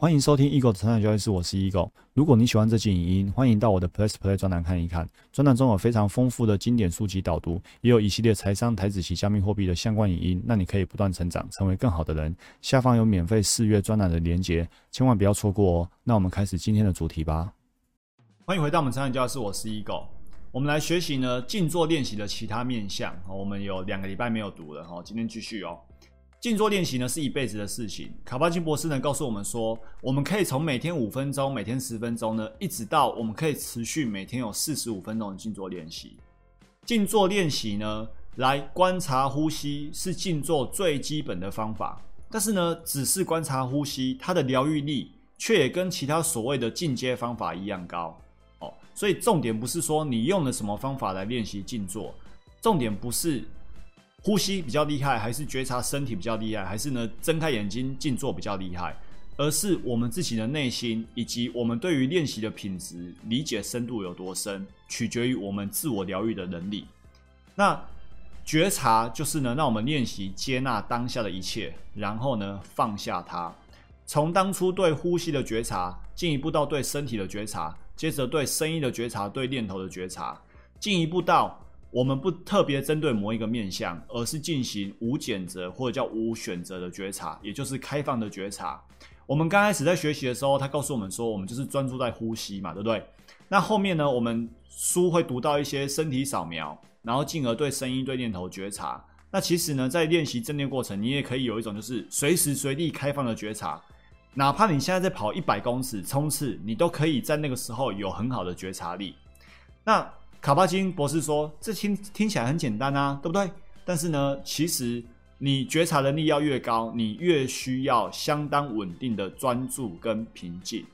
欢迎收听Eagle的成长交易室，我是Eagle。如果你喜欢这期影音，欢迎到我的 PressPlay 专栏看一看。专栏中有非常丰富的经典书籍导读，也有一系列财商、台指及加密货币的相关影音，让你可以不断成长，成为更好的人。下方有免费试阅专栏的连结，千万不要错过哦。那我们开始今天的主题吧。欢迎回到我们成长交易室，我是Eagle。我们来学习呢静坐练习的其他面向。我们有2个礼拜没有读了，今天继续哦。静坐练习呢是一辈子的事情。卡巴金博士呢告诉我们说，我们可以从每天5分钟、每天10分钟呢，一直到我们可以持续每天有45分钟的静坐练习。静坐练习呢，来观察呼吸是静坐最基本的方法。但是呢，只是观察呼吸，它的疗愈力却也跟其他所谓的进阶方法一样高。所以重点不是说你用了什么方法来练习静坐，重点不是呼吸比较厉害，还是觉察身体比较厉害，还是呢睁开眼睛静坐比较厉害，而是我们自己的内心以及我们对于练习的品质理解深度有多深，取决于我们自我疗愈的能力。那觉察就是呢，让我们练习接纳当下的一切，然后呢放下它。从当初对呼吸的觉察，进一步到对身体的觉察，接着对声音的觉察，对念头的觉察，进一步到我们不特别针对某一个面向，而是进行无选择或者叫无选择的觉察，也就是开放的觉察。我们刚开始在学习的时候，他告诉我们说，我们就是专注在呼吸嘛，对不对？那后面呢，我们书会读到一些身体扫描，然后进而对声音、对念头觉察。那其实呢，在练习正念过程，你也可以有一种就是随时随地开放的觉察，哪怕你现在在跑100公尺冲刺，你都可以在那个时候有很好的觉察力。那卡巴金博士说，这 听起来很简单啊，对不对？但是呢，其实你觉察能力要越高，你越需要相当稳定的专注跟平静。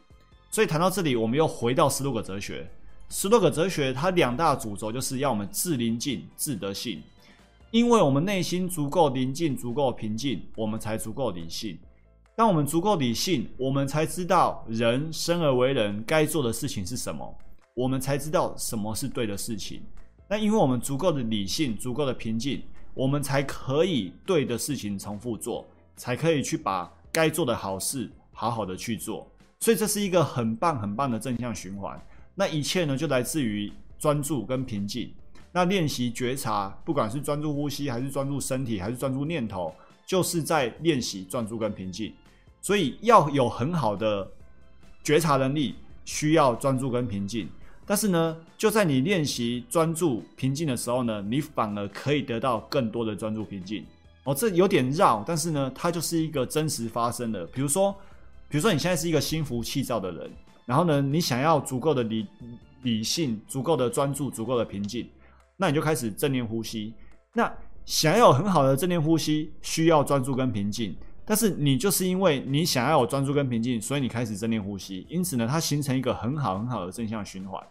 所以谈到这里，我们又回到斯多葛哲学。斯多葛哲学它2大主轴就是要我们自宁静、自得性。因为我们内心足够宁静、足够平静，我们才足够理性。当我们足够理性，我们才知道人生而为人该做的事情是什么。我们才知道什么是对的事情。那因为我们足够的理性、足够的平静，我们才可以对的事情重复做，才可以去把该做的好事好好的去做。所以这是一个很棒很棒的正向循环。那一切呢，就来自于专注跟平静。那练习觉察，不管是专注呼吸，还是专注身体，还是专注念头，就是在练习专注跟平静。所以要有很好的觉察能力，需要专注跟平静。但是呢，就在你练习专注平静的时候呢，你反而可以得到更多的专注平静。这有点绕，但是呢，它就是一个真实发生的。比如说你现在是一个心浮气躁的人，然后呢，你想要足够的 理性、足够的专注、足够的平静，那你就开始正念呼吸。那想要有很好的正念呼吸，需要专注跟平静。但是你就是因为你想要有专注跟平静，所以你开始正念呼吸，因此呢，它形成一个很好的正向循环。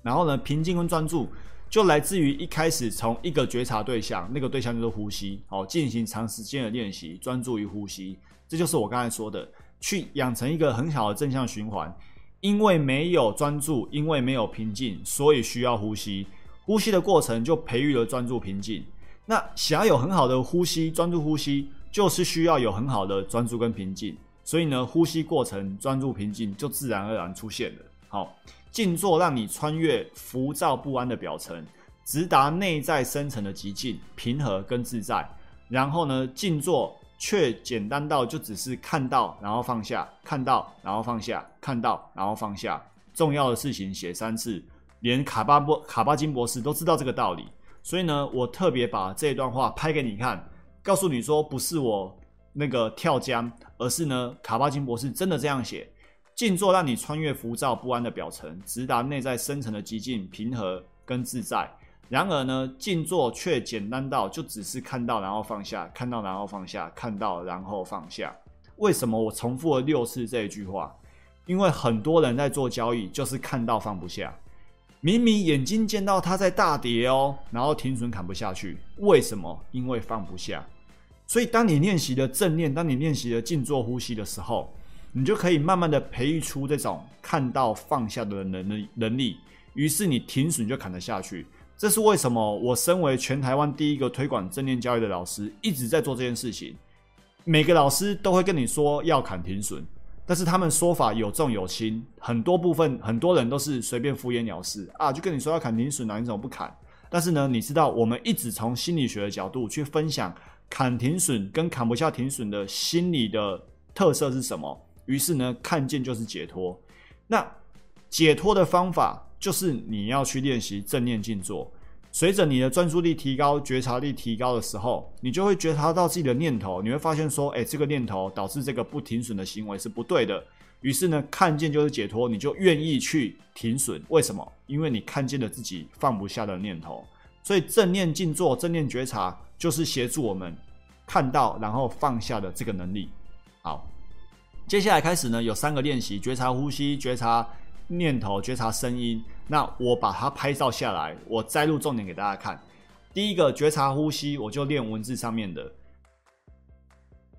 然后呢，平静跟专注就来自于一开始从一个觉察对象，那个对象就是呼吸，进行长时间的练习，专注于呼吸。这就是我刚才说的，去养成一个很好的正向循环。因为没有专注，因为没有平静，所以需要呼吸。呼吸的过程就培育了专注平静。那想要有很好的呼吸，专注呼吸，就是需要有很好的专注跟平静，所以呢，呼吸过程、专注平静就自然而然出现了。好，静坐让你穿越浮躁不安的表层，直达内在深层的极静、平和跟自在。然后呢，静坐却简单到就只是看到，然后放下；看到，然后放下；看到，然后放下。重要的事情写3次，连卡巴金博士都知道这个道理。所以呢，我特别把这一段话拍给你看。告诉你说，不是我那个跳江，而是呢，卡巴金博士真的这样写：静坐让你穿越浮躁不安的表层，直达内在深层的极静、平和跟自在。然而呢，静坐却简单到就只是看到然后放下，看到然后放下，看到然后放下。为什么我重复了6次这一句话？因为很多人在做交易，就是看到放不下，明明眼睛见到它在大跌哦，然后停损砍不下去，为什么？因为放不下。所以当你练习的正念，当你练习的静坐呼吸的时候，你就可以慢慢的培育出这种看到放下的能力，于是你停损就砍得下去。这是为什么我身为全台湾第1个推广正念交易的老师，一直在做这件事情。每个老师都会跟你说要砍停损，但是他们说法有重有轻，很多人都是随便敷衍了事啊，就跟你说要砍停损啊，你怎么不砍？但是呢，你知道我们一直从心理学的角度去分享砍停损跟砍不下停损的心理的特色是什么？于是呢，看见就是解脱。那解脱的方法就是你要去练习正念静坐。随着你的专注力提高、觉察力提高的时候，你就会觉察到自己的念头，你会发现说，这个念头导致这个不停损的行为是不对的。于是呢，看见就是解脱，你就愿意去停损。为什么？因为你看见了自己放不下的念头。所以正念静坐、正念觉察就是协助我们看到然后放下的这个能力。好，接下来开始呢，有3个练习：觉察呼吸、觉察念头、觉察声音。那我把它拍照下来，我摘录重点给大家看。第一个觉察呼吸，我就练文字上面的，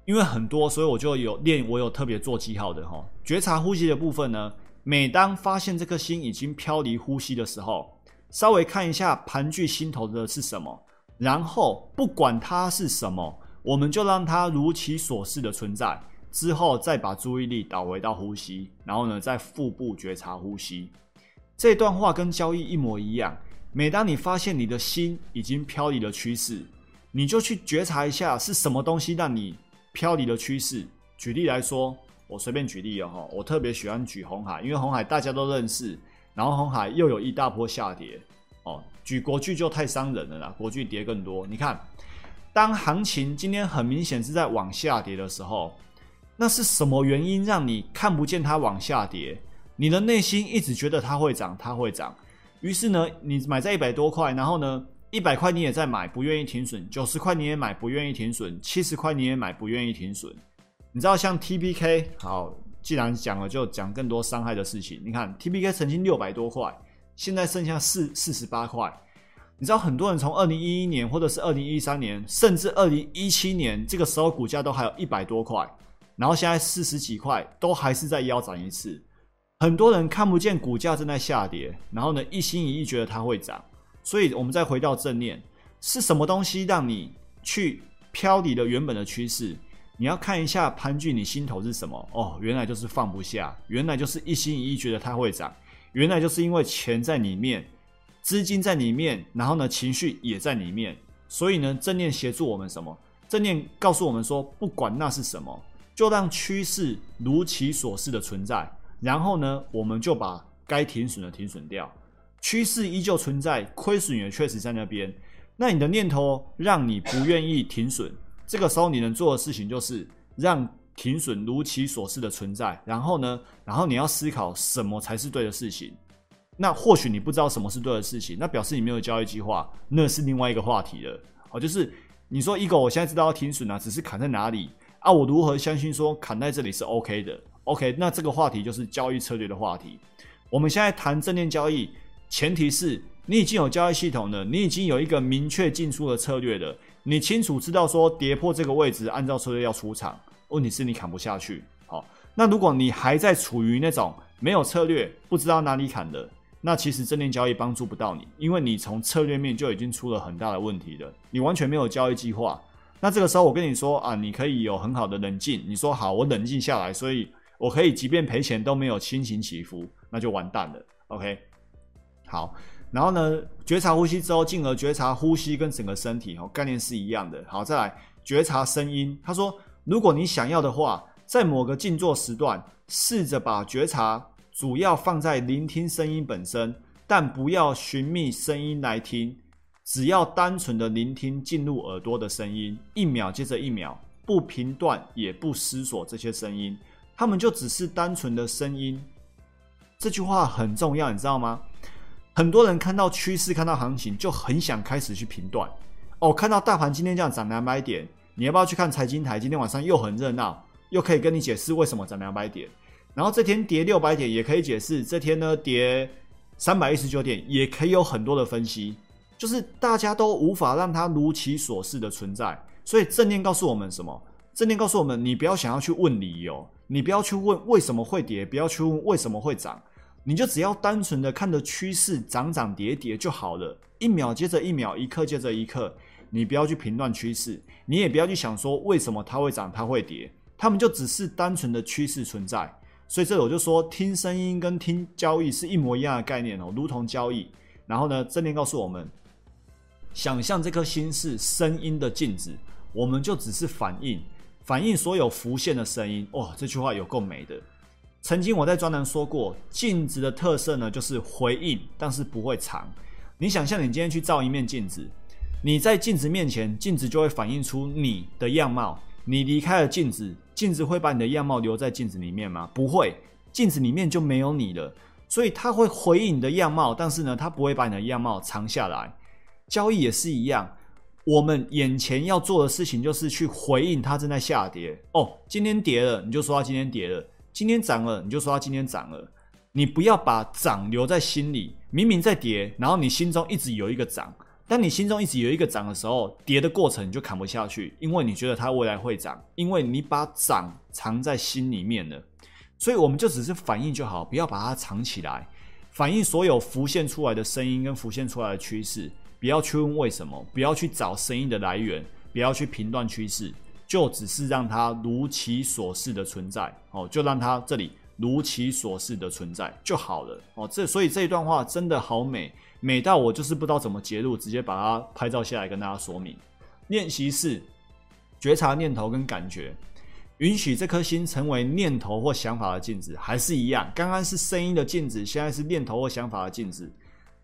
因为很多，所以我就有练，我有特别做记号的哈。觉察呼吸的部分呢，每当发现这颗心已经飘离呼吸的时候，稍微看一下盘踞心头的是什么，然后不管它是什么，我们就让它如其所是的存在。之后再把注意力导回到呼吸，然后呢，在腹部觉察呼吸。这段话跟交易一模一样。每当你发现你的心已经飘离了趋势，你就去觉察一下是什么东西让你飘离了趋势。举例来说，我随便举例哦，我特别喜欢举鸿海，因为鸿海大家都认识，然后鸿海又有一大波下跌哦。举国巨就太伤人了啦，国巨跌更多。你看，当行情今天很明显是在往下跌的时候，那是什么原因让你看不见它往下跌？你的内心一直觉得它会涨，它会涨。于是呢，你买在100多块，然后呢，100块你也在买，不愿意停损；90块你也买，不愿意停损；70块你也买，不愿意停损。你知道像 TPK， 好，既然讲了，就讲更多伤害的事情。你看 TPK 曾经600多块，现在剩下48块。你知道很多人从2011年或者是2013年，甚至2017年这个时候股价都还有100多块。然后现在40几块都还是在腰斩一次，很多人看不见股价正在下跌，然后呢一心一意觉得它会涨，所以我们再回到正念，是什么东西让你去飘离了原本的趋势？你要看一下盘踞你心头是什么哦，原来就是放不下，原来就是一心一意觉得它会涨，原来就是因为钱在里面，资金在里面，然后呢情绪也在里面，所以呢正念协助我们什么？正念告诉我们说，不管那是什么，就让趋势如其所是的存在，然后呢，我们就把该停损的停损掉。趋势依旧存在，亏损也确实在那边。那你的念头让你不愿意停损，这个时候你能做的事情就是让停损如其所是的存在。然后呢，你要思考什么才是对的事情。那或许你不知道什么是对的事情，那表示你没有交易计划，那是另外一个话题了。哦，就是你说Ego，我现在知道要停损啊，只是砍在哪里？啊，我如何相信说砍在这里是 OK 的 ？OK， 那这个话题就是交易策略的话题。我们现在谈正念交易，前提是你已经有交易系统了，你已经有一个明确进出的策略了，你清楚知道说跌破这个位置，按照策略要出场。问题是你砍不下去。好，那如果你还在处于那种没有策略、不知道哪里砍的，那其实正念交易帮助不到你，因为你从策略面就已经出了很大的问题了，你完全没有交易计划。那这个时候，我跟你说啊，你可以有很好的冷静。你说好，我冷静下来，所以我可以即便赔钱都没有心情起伏，那就完蛋了。OK， 好，然后呢，觉察呼吸之后，进而觉察呼吸跟整个身体哦，概念是一样的。好，再来觉察声音。他说，如果你想要的话，在某个静坐时段，试着把觉察主要放在聆听声音本身，但不要寻觅声音来听。只要单纯的聆听进入耳朵的声音，一秒接着一秒，不评断也不思索这些声音，他们就只是单纯的声音。这句话很重要，你知道吗？很多人看到趋势、看到行情，就很想开始去评断。哦，看到大盘今天这样涨200点，你要不要去看财经台？今天晚上又很热闹，又可以跟你解释为什么涨200点。然后这天跌600点也可以解释，这天呢跌319点也可以有很多的分析。就是大家都无法让它如其所是的存在，所以正念告诉我们什么？正念告诉我们，你不要想要去问理由，你不要去问为什么会跌，不要去问为什么会涨，你就只要单纯的看着趋势涨涨跌跌就好了，一秒接着一秒，一刻接着一刻，你不要去评断趋势，你也不要去想说为什么它会涨，它会跌，他们就只是单纯的趋势存在。所以这我就说，听声音跟听交易是一模一样的概念哦，如同交易。然后呢，正念告诉我们，想象这颗心是声音的镜子，我们就只是反映所有浮现的声音。哇，这句话有够美的。曾经我在专栏说过，镜子的特色呢，就是回应，但是不会藏。你想象你今天去照一面镜子，你在镜子面前，镜子就会反映出你的样貌。你离开了镜子，镜子会把你的样貌留在镜子里面吗？不会，镜子里面就没有你了。所以它会回应你的样貌，但是呢，它不会把你的样貌藏下来。交易也是一样，我们眼前要做的事情就是去回应它正在下跌。哦，今天跌了，你就说它今天跌了；今天涨了，你就说它今天涨了。你不要把涨留在心里，明明在跌，然后你心中一直有一个涨。当你心中一直有一个涨的时候，跌的过程你就扛不下去，因为你觉得它未来会涨，因为你把涨藏在心里面了。所以我们就只是反应就好，不要把它藏起来。反映所有浮现出来的声音跟浮现出来的趋势，不要去问为什么，不要去找声音的来源，不要去评断趋势，就只是让它如其所是的存在。哦，就让它这里如其所是的存在就好了。哦，所以这一段话真的好美，美到我就是不知道怎么截录，直接把它拍照下来跟大家说明。练习是觉察念头跟感觉。允许这颗心成为念头或想法的镜子，还是一样，刚刚是声音的镜子，现在是念头或想法的镜子。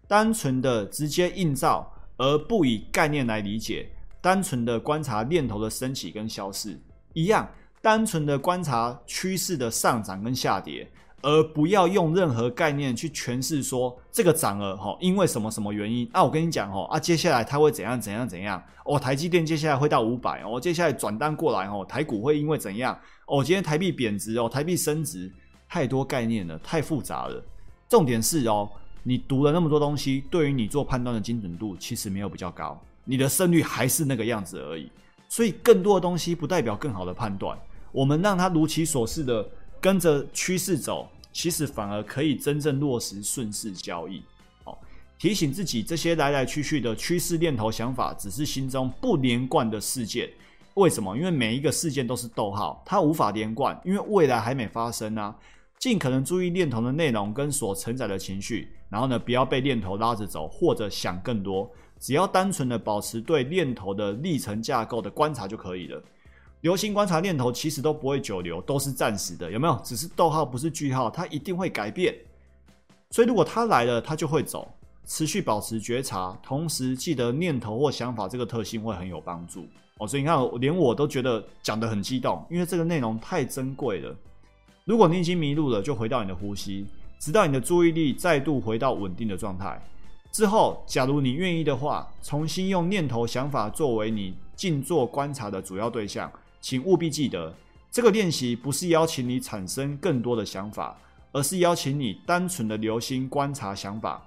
单纯的直接映照，而不以概念来理解。单纯的观察念头的升起跟消逝，一样，单纯的观察趋势的上涨跟下跌，而不要用任何概念去诠释说这个涨了哈，因为什么什么原因啊？我跟你讲哈啊，接下来它会怎样怎样怎样哦，台积电接下来会到500哦，接下来转单过来哦，台股会因为怎样哦，今天台币贬值哦，台币升值，太多概念了，太复杂了。重点是哦，你读了那么多东西，对于你做判断的精准度其实没有比较高，你的胜率还是那个样子而已。所以更多的东西不代表更好的判断，我们让它如其所是的。跟着趋势走，其实反而可以真正落实顺势交易。哦，提醒自己，这些来来去去的趋势念头想法，只是心中不连贯的事件。为什么？因为每一个事件都是逗号，它无法连贯，因为未来还没发生啊。尽可能注意念头的内容跟所承载的情绪，然后呢，不要被念头拉着走，或者想更多。只要单纯的保持对念头的历程架构的观察就可以了。留心观察念头，其实都不会久留，都是暂时的，有没有？只是逗号，不是句号，它一定会改变。所以如果它来了，它就会走。持续保持觉察，同时记得念头或想法这个特性会很有帮助。哦，所以你看，连我都觉得讲得很激动，因为这个内容太珍贵了。如果你已经迷路了，就回到你的呼吸，直到你的注意力再度回到稳定的状态。之后，假如你愿意的话，重新用念头想法作为你静坐观察的主要对象。请务必记得，这个练习不是邀请你产生更多的想法，而是邀请你单纯的留心观察想法，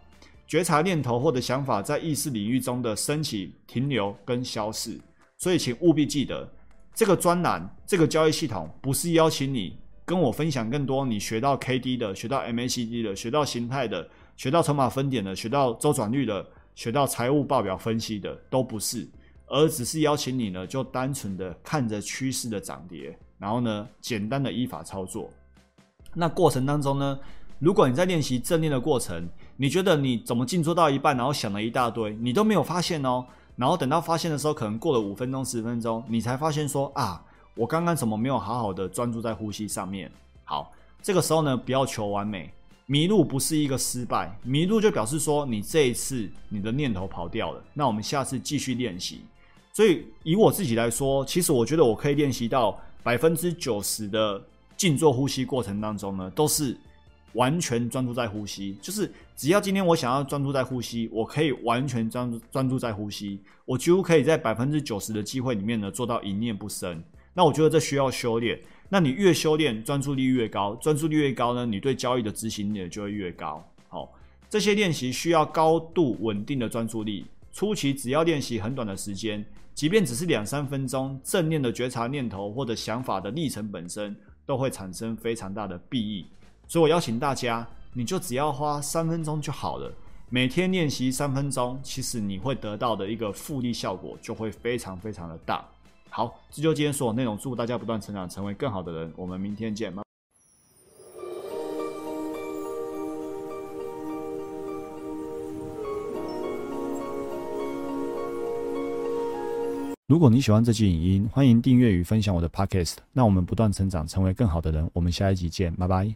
觉察念头或者想法在意识领域中的升起、停留跟消逝。所以请务必记得，这个专栏、这个交易系统不是邀请你跟我分享更多你学到 KD 的、学到 MACD 的、学到形态的、学到筹码分点的、学到周转率的、学到财务报表分析的，都不是。而只是邀请你呢，就单纯的看着趋势的涨跌，然后呢，简单的依法操作。那过程当中呢，如果你在练习正念的过程，你觉得你怎么静坐到一半，然后想了一大堆，你都没有发现哦。然后等到发现的时候，可能过了5分钟、10分钟，你才发现说啊，我刚刚怎么没有好好的专注在呼吸上面？好，这个时候呢，不要求完美，迷路不是一个失败，迷路就表示说你这一次你的念头跑掉了，那我们下次继续练习。所以以我自己来说，其实我觉得我可以练习到 90% 的静坐呼吸过程当中呢，都是完全专注在呼吸。就是只要今天我想要专注在呼吸，我可以完全专注在呼吸。我几乎可以在 90% 的机会里面呢，做到一念不生。那我觉得这需要修炼。那你越修炼，专注力越高，专注力越高呢，你对交易的执行力就会越高。好，这些练习需要高度稳定的专注力。初期只要练习很短的时间，即便只是2-3分钟，正念的觉察念头或者想法的历程本身，都会产生非常大的裨益。所以我邀请大家，你就只要花3分钟就好了，每天练习3分钟，其实你会得到的一个复利效果就会非常非常的大。好，这就今天所有内容，祝大家不断成长，成为更好的人。我们明天见，拜拜。如果你喜欢这期影音，欢迎订阅与分享我的 Podcast。那我们不断成长，成为更好的人。我们下一集见，拜拜。